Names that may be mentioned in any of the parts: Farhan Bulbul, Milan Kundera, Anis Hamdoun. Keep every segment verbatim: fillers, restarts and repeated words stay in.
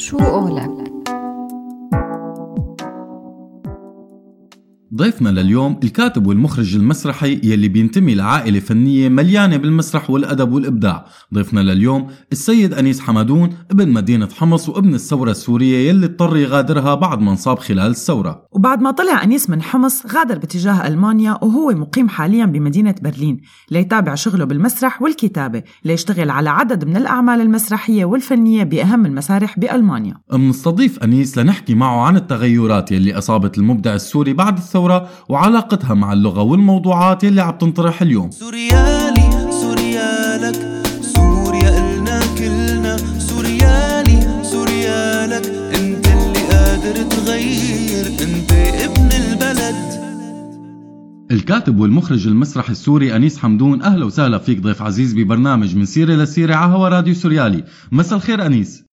شو قولك؟ ضيفنا لليوم الكاتب والمخرج المسرحي يلي بينتمي لعائلة فنية مليانة بالمسرح والأدب والإبداع. ضيفنا لليوم السيد أنيس حمدون، ابن مدينة حمص وابن الثورة السورية يلي اضطر يغادرها بعد ما انصاب خلال الثورة. وبعد ما طلع أنيس من حمص غادر باتجاه ألمانيا، وهو مقيم حاليا بمدينة برلين ليتابع شغله بالمسرح والكتابة، ليشتغل على عدد من الأعمال المسرحية والفنية بأهم المسارح بألمانيا. منستضيف أنيس لنحكي معه عن التغيرات يلي أصابت المبدع السوري بعد الثورة وعلاقتها مع اللغة والموضوعات اللي عم تنطرح اليوم. سوريالي سوريالك سوريا إلنا كلنا، سوريالي سوريالك انت اللي قادر تغير، انت ابن البلد. الكاتب والمخرج المسرح السوري أنيس حمدون، أهلا وسهلا فيك ضيف عزيز ببرنامج من سيرة لسيرة على هوا راديو سوريالي. مساء الخير أنيس.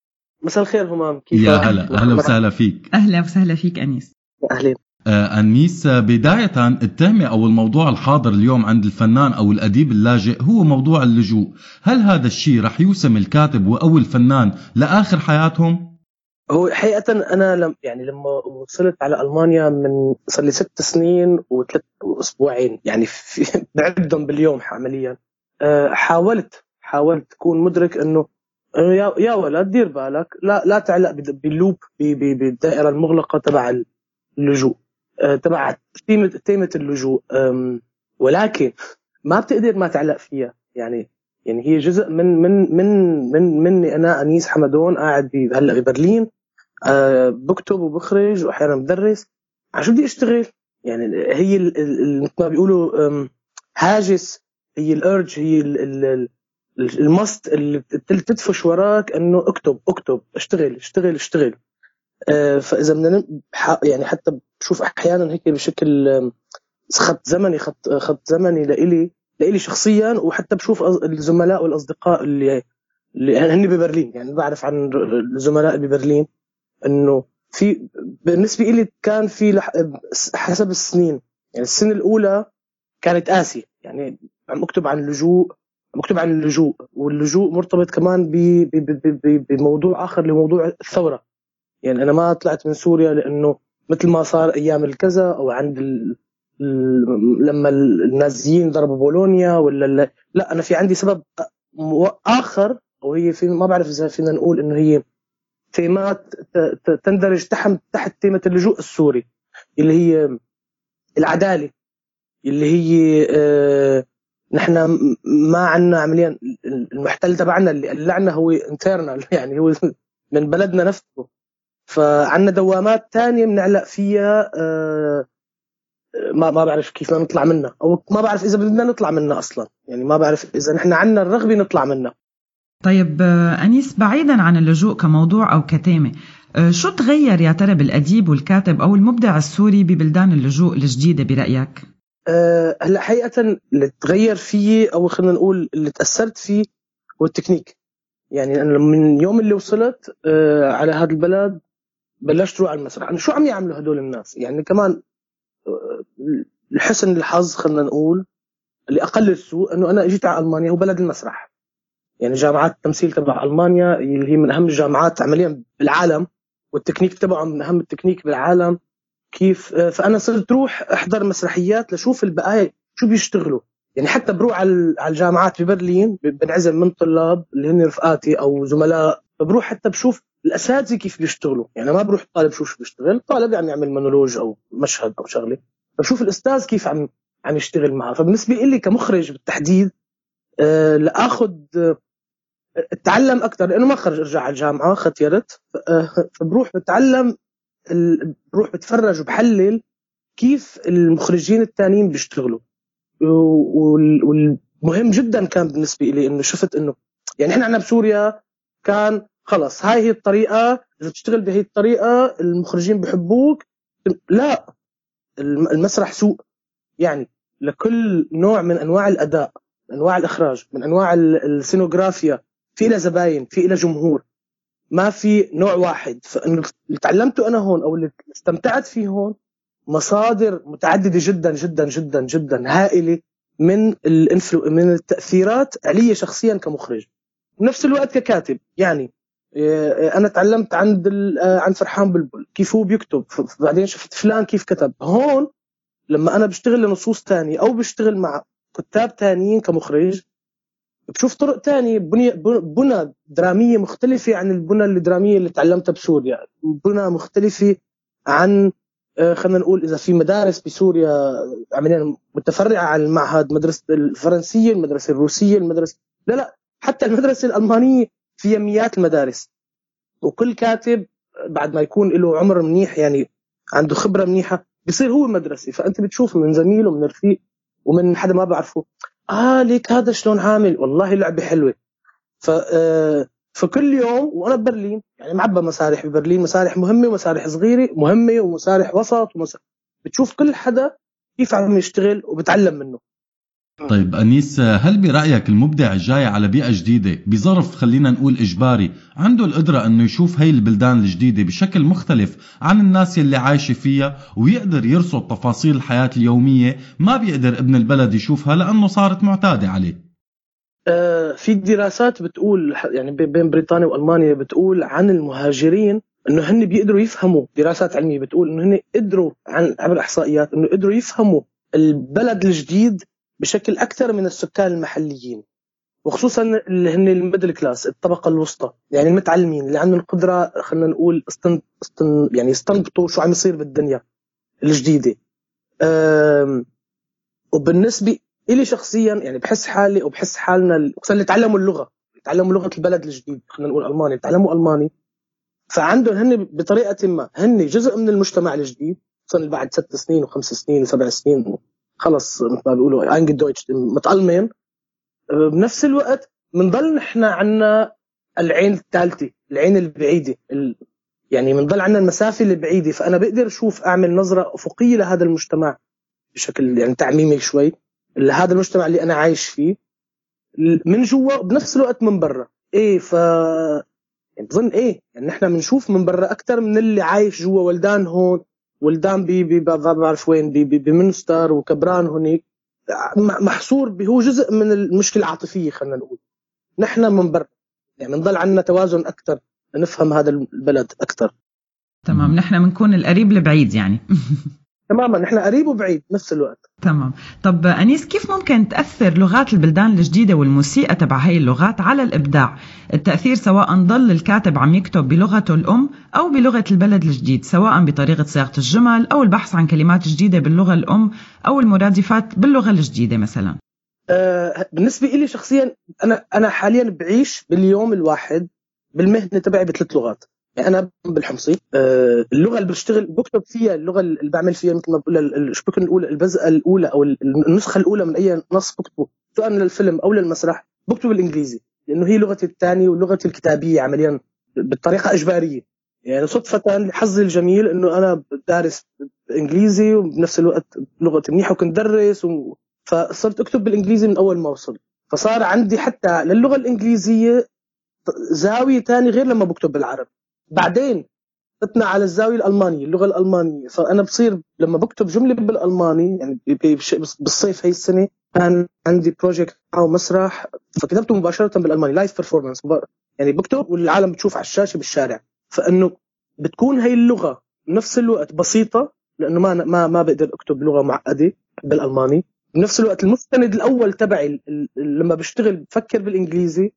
مساء الخير همام، كيف يا هلا؟ أهلا وسهلا فيك. أهلا وسهلا فيك أنيس. أهلا أنيس، بداية التهمة أو الموضوع الحاضر اليوم عند الفنان أو الأديب اللاجئ هو موضوع اللجوء. هل هذا الشيء رح يوسم الكاتب أو الفنان لآخر حياتهم؟ هو حقيقة أنا لم يعني لما وصلت على ألمانيا من صار لي ست سنين وثلاث أسبوعين، يعني في بعدهم باليوم عمليا، حاولت حاولت أكون مدرك أنه يا يا ولد دير بالك، لا لا تعلق باللوب بالدائرة المغلقة تبع اللجوء، تبع تيمة تيمة اللجوء، ولكن ما بتقدر ما تعلق فيها. يعني يعني هي جزء من من من من مني أنا أنيس حمدون، قاعد هلا ببرلين، أه بكتب وبخرج وأحيانا بدرس. عشان بدي أشتغل، يعني هي مثل ما بيقولوا هاجس، هي الأرج، هي المست اللي تدفش وراك إنه أكتب أكتب أشتغل أشتغل أشتغل. فإذا بدنا يعني حتى بشوف أحيانا هيك بشكل خط زمني خط خط زمني لإلي لإلي شخصيا، وحتى بشوف الزملاء والأصدقاء اللي اللي هن ببرلين. يعني بعرف عن الزملاء ببرلين إنه في بالنسبة إلي كان في حسب السنين، يعني السنة الأولى كانت قاسية، يعني عم أكتب عن اللجوء عم أكتب عن اللجوء واللجوء مرتبط كمان بموضوع آخر اللي هو موضوع الثورة. يعني أنا ما طلعت من سوريا لأنه مثل ما صار أيام الكذا أو عند ال... لما النازيين ضربوا بولونيا ولا ال... لا، أنا في عندي سبب آخر، وهي في ما بعرف إذا فينا نقول إنه هي تيمات ت... تندرج تحت تحت تيمة اللجوء السوري، اللي هي العدالة، اللي هي آه... نحن ما عنا عمليا المحتل تبعنا اللي قلعنا هو internal، يعني هو من بلدنا نفسه. فعنا دوامات تانية بنعلق فيها، أه ما ما بعرف كيف ما نطلع منها، أو ما بعرف إذا بدنا نطلع منها أصلا، يعني ما بعرف إذا نحن عنا الرغبة نطلع منها. طيب أنيس، بعيدا عن اللجوء كموضوع أو كتيمة، شو تغير يا ترى بالأديب والكاتب أو المبدع السوري ببلدان اللجوء الجديدة برأيك؟ أه هلأ حقيقة اللي تغير فيه أو خلينا نقول اللي تأثرت فيه هو التكنيك. يعني أنا من يوم اللي وصلت أه على هذا البلد بلشت روح على المسرح، يعني شو عم يعملوا هدول الناس. يعني كمان الحسن الحظ خلنا نقول لأقل السوء أنه أنا اجيت على ألمانيا وبلد المسرح، يعني جامعات التمثيل تبع ألمانيا اللي هي من أهم الجامعات عمليا بالعالم، والتكنيك تبعهم من أهم التكنيك بالعالم. كيف فأنا صرت روح أحضر مسرحيات لشوف البقايا شو بيشتغلوا. يعني حتى بروح على الجامعات ببرلين بنعزم من طلاب اللي هن رفقاتي أو زملاء، فبروح حتى بشوف الأساتذة كيف بيشتغلوا. يعني ما بروح طالب شو شو بيشتغل، طالب عم يعمل مونولوج أو مشهد أو شغلة، بشوف الأستاذ كيف عم عم يشتغل معه. فبالنسبة لي كمخرج بالتحديد آه لأخذ آه أتعلم أكتر، لأنه ما خرج أرجع على الجامعة ختيرت، آه فبروح بتعلم ال... بروح بتفرج وبحلل كيف المخرجين التانيين بيشتغلوا. وال... والمهم جدا كان بالنسبة لي إنه شفت إنه يعني إحنا عنا بسوريا كان خلص هاي هي الطريقة، إذا تشتغل بهي الطريقة المخرجين بحبوك. لا، المسرح سوق، يعني لكل نوع من أنواع الأداء، من أنواع الإخراج، من أنواع السينوغرافيا، في إلى زباين، في إلى جمهور، ما في نوع واحد. فإن اللي تعلمته أنا هون أو اللي استمتعت فيه هون مصادر متعددة جدا جدا جدا جدا هائلة من الانفلو من التأثيرات علي شخصيا كمخرج، بنفس الوقت ككاتب. يعني انا تعلمت عند عن فرحان بلبل كيف هو بيكتب، بعدين شفت فلان كيف كتب. هون لما انا بشتغل لنصوص تانية او بشتغل مع كتاب تانيين كمخرج بشوف طرق تانية، بنى, بنى درامية مختلفة عن البنى الدرامية اللي تعلمتها بسوريا، بنى مختلفة عن خلينا نقول إذا في مدارس بسوريا عمليا متفرعة عن المعهد، مدرسة الفرنسية، المدرسة الروسية، المدرسة لا لا حتى المدرسة الألمانية، في مئات المدارس. وكل كاتب بعد ما يكون له عمر منيح يعني عنده خبرة منيحة بيصير هو مدرسي، فأنت بتشوف من زميله ومن رفيق ومن حدا ما بعرفه آه ليك هذا شلون عامل، والله لعبة حلوة. ف آه فكل يوم وأنا ببرلين يعني معبى مسارح ببرلين، مسارح مهمة ومسارح صغيرة مهمة ومسارح وسط ومسارح. بتشوف كل حدا كيف عم يشتغل وبتعلم منه. طيب أنيس، هل برأيك المبدع الجاي على بيئة جديدة بظرف خلينا نقول إجباري عنده القدرة أنه يشوف هاي البلدان الجديدة بشكل مختلف عن الناس اللي عايشة فيها ويقدر يرصد تفاصيل الحياة اليومية ما بيقدر ابن البلد يشوفها لأنه صارت معتادة عليه؟ آه في دراسات بتقول يعني بين بريطانيا وألمانيا بتقول عن المهاجرين أنه هن بيقدروا يفهموا، دراسات علمية بتقول أنه هن قدروا عن عبر إحصائيات أنه قدروا يفهموا البلد الجديد بشكل أكثر من السكان المحليين، وخصوصاً اللي هن الميدل كلاس، الطبقة الوسطى، يعني المتعلمين اللي عندهم القدرة خلنا نقول استن... استن... يعني يستنبطوا شو عم يصير بالدنيا الجديدة. أم... وبالنسبة إلي شخصياً يعني بحس حالي وبحس حالنا اللي تعلموا اللغة، تعلموا لغة البلد الجديد، خلنا نقول ألماني تعلموا ألماني، فعندهم هن بطريقة ما هن جزء من المجتمع الجديد، خصوصاً بعد ست سنين وخمس سنين وسبع سنين خلص مثل ما بيقولوا انجل دويتش متألمين. بنفس الوقت منضل نحن عنا العين الثالثة، العين البعيدة، ال... يعني منضل عنا المسافة البعيدة، فأنا بقدر أشوف أعمل نظرة أفقية لهذا المجتمع بشكل يعني تعميمي شوي، لهذا المجتمع اللي أنا عايش فيه من جوا وبنفس الوقت من برا. إيه ف بظن إيه يعني نحن منشوف من برا أكتر من اللي عايش جوا، ولدان هون ولدان بي بي بعرف وين بي بي بمنستر وكبران هناك محصور بهو جزء من المشكلة العاطفية خلنا نقول. نحن من برا يعني نضل عنا توازن أكتر نفهم هذا البلد أكتر. تمام، نحن منكون القريب البعيد يعني. تماما، نحن قريب وبعيد نفس الوقت. تمام. طب أنيس، كيف ممكن تأثر لغات البلدان الجديدة والموسيقى تبع هاي اللغات على الإبداع؟ التأثير سواء ضل الكاتب عم يكتب بلغته الأم أو بلغة البلد الجديد، سواء بطريقة صياغة الجمل أو البحث عن كلمات جديدة باللغة الأم أو المرادفات باللغة الجديدة مثلا. أه بالنسبة إلي شخصيا أنا أنا حاليا بعيش باليوم الواحد بالمهنة تبعي بثلاث لغات. أنا بالحمصي اللغة اللي بشتغل بكتب فيها، اللغة اللي بعمل فيها مثل ما بقول شو بكون نقول البزقة الأولى أو النسخة الأولى من أي نص بكتبه سواء للفيلم أو للمسرح بكتب الإنجليزي، لأنه هي لغتي الثانية ولغة الكتابية عمليا بالطريقة إجبارية. يعني صدفة حظي الجميل إنه أنا دارس إنجليزي وبنفس الوقت لغة منيحة وكنت درس و... فصرت أكتب بالإنجليزي من أول ما وصل، فصار عندي حتى للغة الإنجليزية زاوية تانية غير لما بكتب بالعربي. بعدين فتنا على الزاوية الألمانية، اللغة الألمانية، فأنا بصير لما بكتب جملة بالألماني يعني بالصيف هاي السنة كان عندي بروجكت أو مسرح فكتبته مباشرة بالألماني، لايف بيرفورمانس، يعني بكتب والعالم بتشوف على الشاشة بالشارع. فإنه بتكون هاي اللغة نفس الوقت بسيطة لأنه ما ما ما بقدر أكتب لغة معقدة بالألماني، بنفس الوقت المستند الأول تبعي لما بشتغل بفكر بالإنجليزي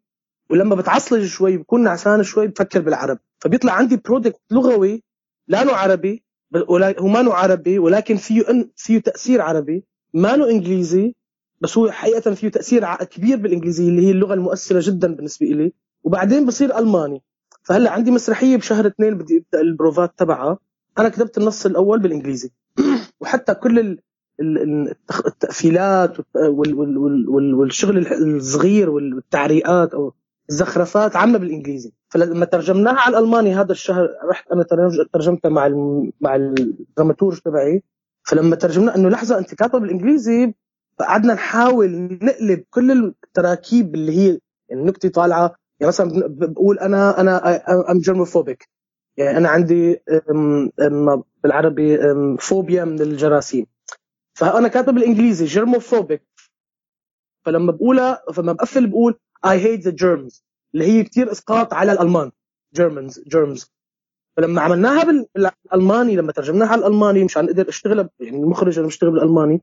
ولما بتعصلج شوي بكون نعسان شوي بفكر بالعربي، فبيطلع عندي برودكت لغوي لا نوع عربي ولا هو ما نوع عربي ولكن فيه فيه تأثير عربي، ما نوع إنجليزي بس هو حقيقة فيه تأثير كبير بالإنجليزي اللي هي اللغة المؤثرة جدا بالنسبة إلي. وبعدين بصير ألماني، فهلا عندي مسرحية بشهر اثنين بدي أبدأ البروفات تبعها، أنا كتبت النص الأول بالإنجليزي وحتى كل التقفيلات والشغل الصغير والتعريقات أو زخرفات عامة بالإنجليزي، فلما ترجمناها على الألماني هذا الشهر رحت أنا ترجمتها مع الم... مع الدراماتورج تبعي، فلما ترجمنا إنه لحظة أنت كاتبة بالإنجليزي، فقعدنا نحاول نقلب كل التراكيب اللي هي النكتة طالعة. يعني مثلا بقول أنا أنا I'm germophobic، يعني أنا عندي أم... أم... بالعربي أم... فوبيا من الجراثيم، فأنا كاتبة بالإنجليزي germophobic، فلما بقولها فما بقفل بقول I hate the germs اللي هي كتير إسقاط على الألمان، جيرمنز جيرمز فلما عملناها بالالماني لما ترجمناها على الالماني مشان اقدر اشتغل يعني المخرج انا بشتغل بالالماني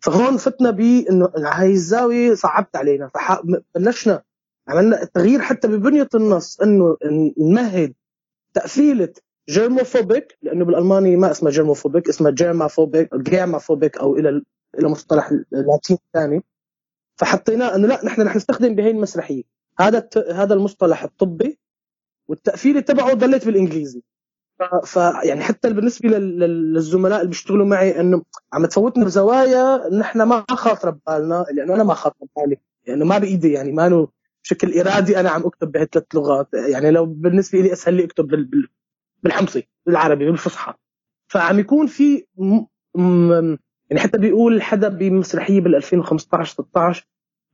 فهون فتنا بانه هاي الزاويه صعبت علينا فبلشنا عملنا التغيير حتى ببنيه النص انه نمهد تأثيلة جيرموفوبيك لانه بالالماني ما اسمها جيرموفوبيك اسمها جيرمافوبيك جيرمافوبيك او الى الى مصطلح اللاتيني الثاني فحطينا انه لا نحن رح نستخدم بهي المسرحيه هذا الت... هذا المصطلح الطبي والتأثير تبعه ضلت بالانجليزي ف... ف يعني حتى بالنسبه لل... للزملاء اللي بيشتغلوا معي انه عم تفوتنا بزوايا نحن ما خاطر ببالنا لانه انا ما خاطر ببالي لانه ما بايدي يعني ما له بشكل ارادي انا عم اكتب بهي ثلاث لغات يعني لو بالنسبه لي اسهل لي اكتب بال... بال... بالحمصي بالعربي بالفصحى فعم يكون في م... م... يعني حتى بيقول حدا بمسرحيه بالألفين وخمسطعش ستطعش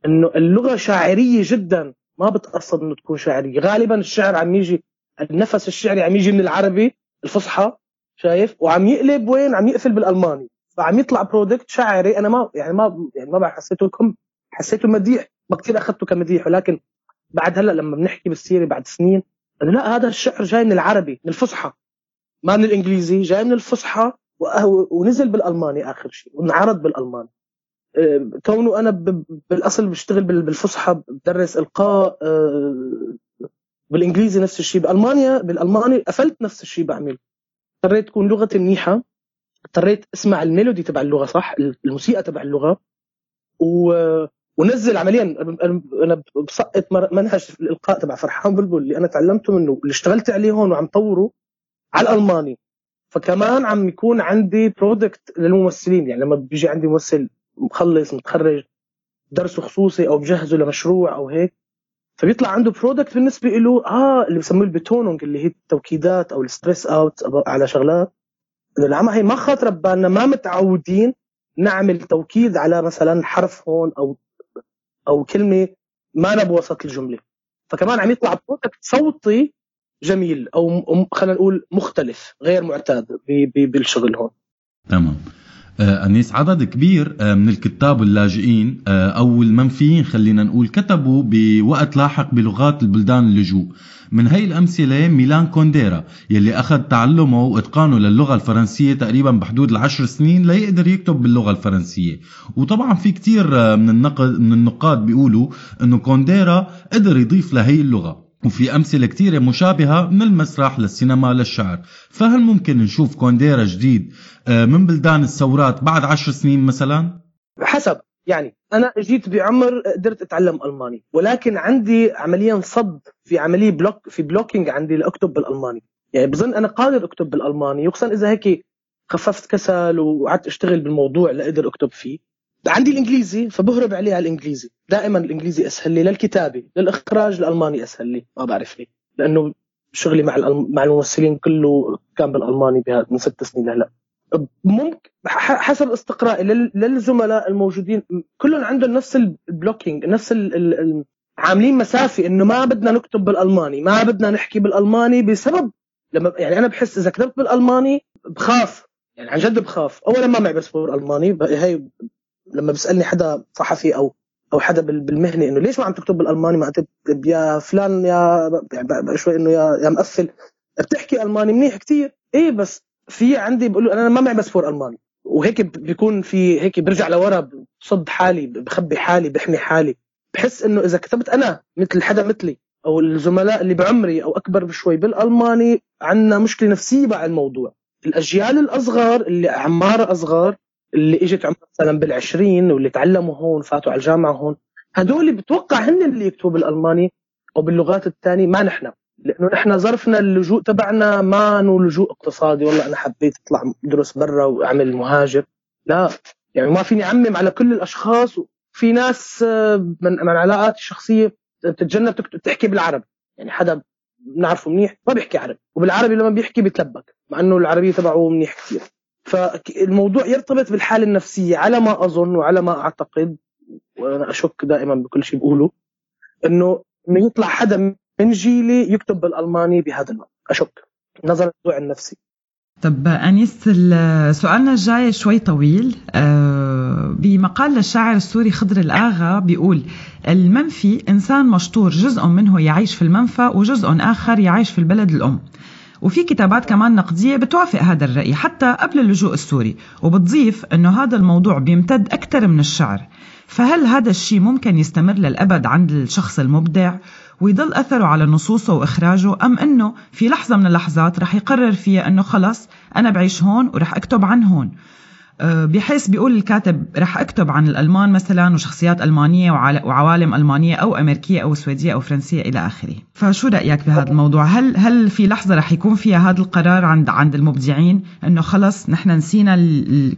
انه اللغه شاعريه جدا ما بتقصد انه تكون شاعريه غالبا الشعر عم يجي النفس الشعري عم يجي من العربي الفصحى شايف وعم يقلب وين عم يقفل بالالماني فعم يطلع برودكت شاعري انا ما يعني ما يعني ما حسيته لكم حسيته مديح ما كثير اخذته كمديح ولكن بعد هلا لما بنحكي بالسيره بعد سنين انه لا هذا الشعر جاي من العربي من الفصحى ما من الانجليزي جاي من الفصحى ونزل بالالماني اخر شيء وانعرض بالالماني كونه انا بالاصل بشتغل بالفصحى بدرس القاء بالانجليزي نفس الشيء بالمانيا بالالماني قفلت نفس الشيء بعمل اضطريت تكون لغتي منيحه اضطريت اسمع الميلودي تبع اللغه صح الموسيقى تبع اللغه و... ونزل عمليا انا بسقط منهج الالقاء تبع فرحان بلبل اللي انا تعلمته منه اللي اشتغلت عليه هون وعم طوره على الالماني فكمان عم يكون عندي برودكت للممثلين يعني لما بيجي عندي ممثل مخلص متخرج درسه خصوصي او بجهزه لمشروع او هيك فبيطلع عنده برودكت بالنسبه له اه اللي بسموه البتونونج اللي هي التوكيدات او الستريس اوت على شغلات العامه هي ما خاطر ببالنا ما متعودين نعمل توكيد على مثلا حرف هون او او كلمه ما انا بوسط الجمله فكمان عم يطلع برودكت صوتي جميل او خلينا نقول مختلف غير معتاد بالشغل هون تمام. أنيس عدد كبير من الكتاب اللاجئين أو المنفيين خلينا نقول كتبوا بوقت لاحق بلغات البلدان اللجوء من هاي الأمثلة ميلان كونديرا يلي أخذ تعلمه وإتقانه للغة الفرنسية تقريبا بحدود العشر سنين ليقدر يكتب باللغة الفرنسية وطبعا في كتير من النقد من النقاد بيقولوا أنه كونديرا قدر يضيف لهي اللغة وفي أمثلة كتيرة مشابهة من المسرح للسينما للشعر فهل ممكن نشوف كونديرا جديد من بلدان الثورات بعد عشر سنين مثلا؟ حسب يعني أنا جيت بعمر قدرت أتعلم ألماني ولكن عندي عمليا صد في عملية بلوك في بلوكينج عندي لأكتب بالألماني يعني بظن أنا قادر أكتب بالألماني وخصوصا إذا هيك خففت كسل وقعدت أشتغل بالموضوع لأقدر أكتب فيه عندي الانجليزي فبهرب عليه على الانجليزي دائما الانجليزي اسهل لي للكتابه للاخراج الالماني اسهل لي ما بعرف ليه لانه شغلي مع مع الممثلين كله كان بالالماني بها من ست سنين هلا ممكن حسب استقرائي للزملاء الموجودين كلهم عندهم نفس البلوكينج نفس عاملين مسافه انه ما بدنا نكتب بالالماني ما بدنا نحكي بالالماني بسبب لما يعني انا بحس اذا كتبت بالالماني بخاف يعني عن جد بخاف اولا ما معي باسبور الماني هي لما بيسالني حدا صحفي او او حدا بالمهنه انه ليش ما عم تكتب بالالماني ما تكتب يا فلان يا شوي انه يا يا مقفل بتحكي الماني منيح كتير ايه بس في عندي بقول له انا ما معي باسبور الماني وهيك بيكون في هيك برجع لورا بصد حالي بخبي حالي بحمي حالي بحس انه اذا كتبت انا مثل حدا مثلي او الزملاء اللي بعمري او اكبر بشوي بالالماني عندنا مشكله نفسيه مع الموضوع الاجيال الاصغر اللي اعمارها اصغر اللي اجت عمرها مثلا بالعشرين واللي تعلموا هون فاتوا على الجامعه هون هدول بتوقع هن اللي يكتبوا بالالماني او باللغات الثانيه ما نحن لانه نحن ظرفنا اللجوء تبعنا ما انه لجوء اقتصادي والله انا حبيت اطلع ادرس برا واعمل مهاجر لا يعني ما فيني اعمم على كل الاشخاص في ناس من من علاقاتي الشخصيه بتتجنب تحكي بالعربي يعني حدا بنعرفه منيح ما بيحكي عربي وبالعربي لما بيحكي بيتلبك مع انه العربيه تبعه منيح كثير فالموضوع يرتبط بالحالة النفسية على ما أظن وعلى ما أعتقد وأنا أشك دائما بكل شيء بقوله أنه أنه يطلع حدا من جيلي يكتب بالألماني بهذا الوقت أشك نظرا للوضع النفسي طب أنيس، سؤالنا الجاي شوي طويل. بمقال للشاعر السوري خضر الآغا بيقول: المنفي إنسان مشطور، جزء منه يعيش في المنفى وجزء آخر يعيش في البلد الأم. وفي كتابات كمان نقدية بتوافق هذا الرأي حتى قبل اللجوء السوري، وبتضيف أنه هذا الموضوع بيمتد أكثر من الشعر. فهل هذا الشيء ممكن يستمر للأبد عند الشخص المبدع ويضل أثره على نصوصه وإخراجه، أم أنه في لحظة من اللحظات رح يقرر فيها أنه خلص أنا بعيش هون ورح أكتب عن هون؟ بحيث بيقول الكاتب رح أكتب عن الألمان مثلا وشخصيات ألمانية وعوالم ألمانية أو أمريكية أو سويدية أو فرنسية إلى آخره. فشو رأيك بهذا الموضوع؟ هل هل في لحظة رح يكون فيها هذا القرار عند عند المبدعين أنه خلص نحن نسينا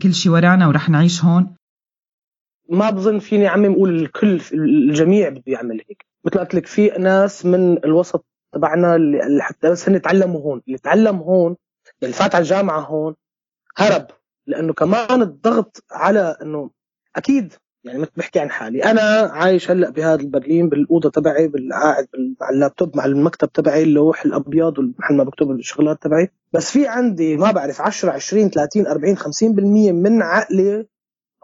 كل شيء ورانا ورح نعيش هون؟ ما بظن فيني عم نقول الكل الجميع بده يعمل هيك. مثل قلت لك في ناس من الوسط تبعنا اللي حتى بس هن تعلموا هون، اللي تعلم هون، اللي فات على الجامعة هون هرب، لأنه كمان الضغط على أنه أكيد. يعني مثل بحكي عن حالي، أنا عايش هلأ بهذا البرلين بالأوضة تبعي، بالقاعد مع اللابتوب مع المكتب تبعي، اللوح الأبيض والمحل ما بكتب الشغلات تبعي، بس في عندي ما بعرف عشرة عشرين ثلاثين أربعين خمسين بالمية من عقلي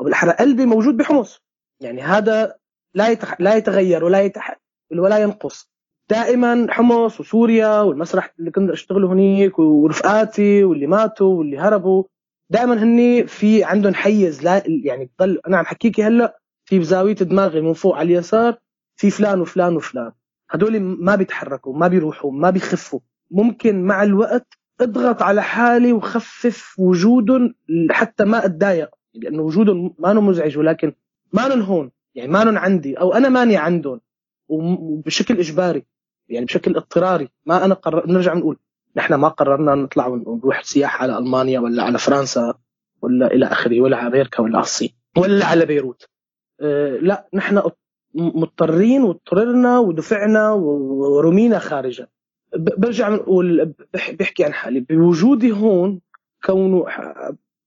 أو بالحرق قلبي موجود بحمص. يعني هذا لا يتح... لا يتغير ولا يتحق ولا ينقص. دائما حمص وسوريا والمسرح اللي كنت أشتغل هنيك ورفقاتي واللي ماتوا واللي هربوا دائما هني في عندهم حيز. لا يعني بضل انا عم حكيكي هلا في بزاويه دماغي من فوق على اليسار في فلان وفلان وفلان، هدول ما بيتحركوا ما بيروحوا ما بيخفوا. ممكن مع الوقت اضغط على حالي وخفف وجودهم حتى ما اتضايق، لانه وجودهم ما انه مزعج، ولكن ما انه هون، يعني ما انه عندي او انا ماني عندهم، وبشكل اجباري يعني بشكل اضطراري. ما انا قرر... نرجع نقول نحن ما قررنا نطلع ونروح سياحة على ألمانيا ولا على فرنسا ولا إلى آخره ولا على أمريكا ولا على الصين ولا على بيروت. أه لا، نحن مضطرين واضطررنا ودفعنا ورمينا خارجا. برجع بنقول بحكي عن حالي بوجودي هون، كونه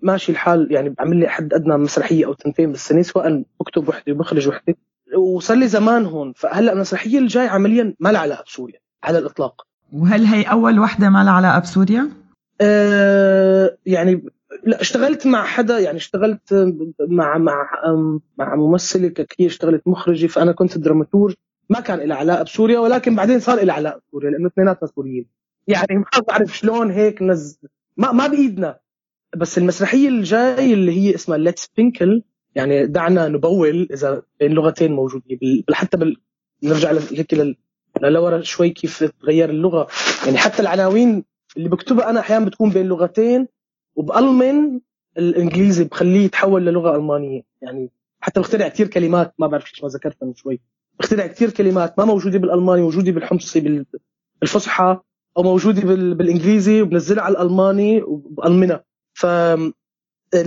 ماشي الحال يعني بعمل لي حد أدنى مسرحية أو تنتين بالسنة، سواء بكتب وحدي وبخرج وحدي، وصار لي زمان هون. فهلأ المسرحية الجاي عمليا ما لها علاقة بسوريا على الإطلاق. وهل هي أول وحدة ما لها علاقة بسوريا؟ أه يعني لا، اشتغلت مع حدا، يعني اشتغلت مع مع مع ممثلة ككية، اشتغلت مخرجة، فأنا كنت دراماتورج، ما كان لها علاقة بسوريا، ولكن بعدين صار لها علاقة بسوريا لأنه اثنيناتنا سوريين. يعني ما بعرف شلون هيك نز... ما ما بإيدنا. بس المسرحية الجاي اللي هي اسمها Let's Pinkle، يعني دعنا نبول، إذا بين لغتين موجودين بال... حتى بال... نرجع هيك لل لورا شوي كيف تغير اللغة. يعني حتى العناوين اللي بكتبها أنا أحيانا بتكون بين لغتين، وبألمن الإنجليزي بخليه يتحول للغة ألمانية. يعني حتى بخترع كتير كلمات ما بعرف ليش ما ذكرتها من شوي، بخترع كتير كلمات ما موجودة بالألماني، موجودة بالحمصي بالفصحى أو موجودة بالإنجليزي وبنزلها على الألماني وبألمنها. فهي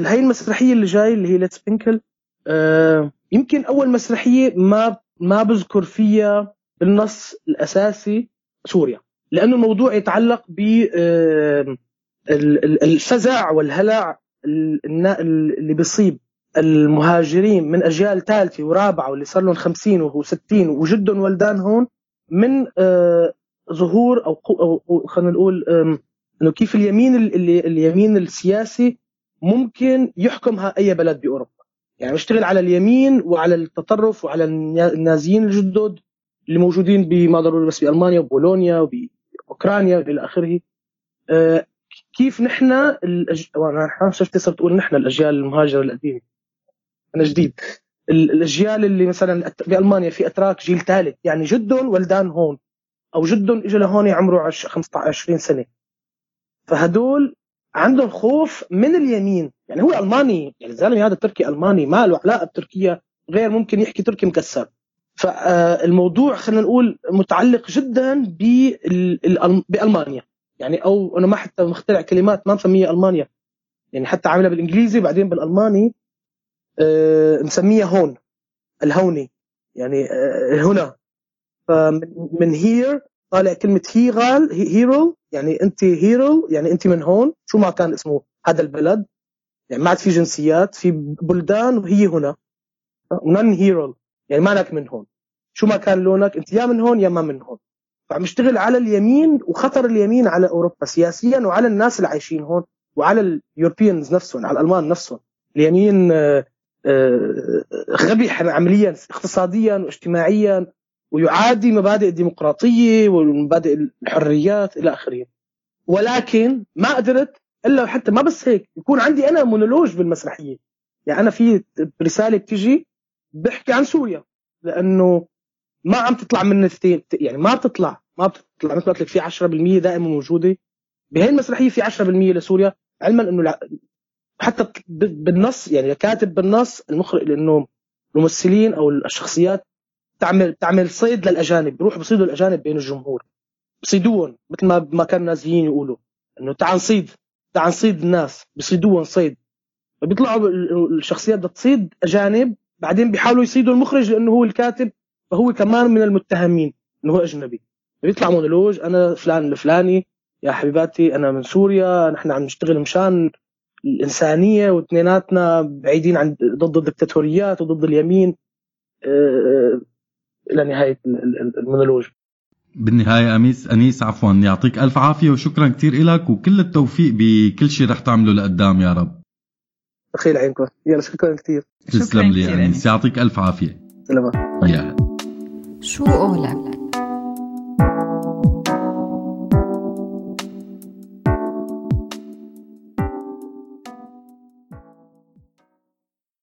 المسرحية اللي جاي اللي هي Let's Pinkle، يمكن أول مسرحية ما ما بذكر فيها بالنص الأساسي سوريا، لأنه الموضوع يتعلق بالفزع والهلع اللي بيصيب المهاجرين من أجيال ثالثة ورابعة واللي صار لهم خمسين وستين وجدهم والدان هون، من ظهور أو خلينا نقول إنه كيف اليمين اليمين السياسي ممكن يحكمها أي بلد بأوروبا. يعني بيشتغل على اليمين وعلى التطرف وعلى النازيين الجدد اللي موجودين بما ضروري بس بألمانيا وبولونيا وبأوكرانيا وإلى آخره. أه كيف نحن الأج... أنا شفت صرت أقول نحن الأجيال المهاجرة القديمة، أنا جديد. الأجيال اللي مثلا بألمانيا في أتراك جيل ثالث، يعني جدهم والدان هون أو جدهم إجوا لهون عمره عش... خمسة عشر عشرين سنة، فهدول عندهم خوف من اليمين. يعني هو ألماني، يعني الزلمة هذا تركي ألماني ما له علاقة بتركيا، غير ممكن يحكي تركي مكسر. فالموضوع خلينا نقول متعلق جدا بألمانيا، يعني أو أنا ما حتى مخترع كلمات ما مسميها ألمانيا، يعني حتى عاملها بالإنجليزي بعدين بالألماني مسميها هون الهوني، يعني هنا. فمن هير طالع كلمة هيغال هيرو، يعني أنت هيرو يعني أنت من هون، شو ما كان اسمه هذا البلد. يعني ما عاد في جنسيات، في بلدان وهي هنا نون هيرو، يعني مالك من هون، شو ما كان لونك انت يا من هون يا ما من هون. فعم اشتغل على اليمين وخطر اليمين على أوروبا سياسيا وعلى الناس اللي عايشين هون وعلى اليوروبيانز نفسهم، على الألمان نفسهم. اليمين غبي عمليا اقتصاديا واجتماعيا، ويعادي مبادئ الديمقراطية ومبادئ الحريات إلى آخره. ولكن ما قدرت إلا وحتى ما بس هيك يكون عندي أنا مونولوج بالمسرحية. يعني أنا في رسالة بتجي بحكي عن سوريا، لأنه ما عم تطلع من الثين، يعني ما بتطلع ما بتطلع مثل ما قلت لك، في عشرة بالمية دائما موجودة بهي المسرحية، في عشرة بالمية لسوريا، علما أنه حتى بالنص، يعني كاتب بالنص المخرج، لأنه الممثلين أو الشخصيات تعمل تعمل صيد للأجانب، بروح بصيدوا الأجانب بين الجمهور، بصيدوهم مثل ما ما كانوا نازيين يقولوا إنه تعال نصيد، تعال نصيد الناس، بصيدوهم صيد. فبيطلعوا الشخصيات بدها تصيد أجانب، بعدين بيحاولوا يصيدوا المخرج لأنه هو الكاتب، فهو كمان من المتهمين إنه هو أجنبي. بيطلع مونولوج، أنا فلان الفلاني، يا حبيباتي أنا من سوريا، نحن عم نشتغل مشان الإنسانية، واثنيناتنا بعيدين عن ضد الدكتاتوريات وضد اليمين. أه إلى نهاية المونولوج. بالنهاية أميس أنيس عفواً يعطيك ألف عافية، وشكراً كتير إلك، وكل التوفيق بكل شيء رح تعمله لقدام يا رب. بخير عينكم، يلا شكراً كتير. تسلم لي أنيس، يعطيك ألف عافية. سلامة. شو قولك؟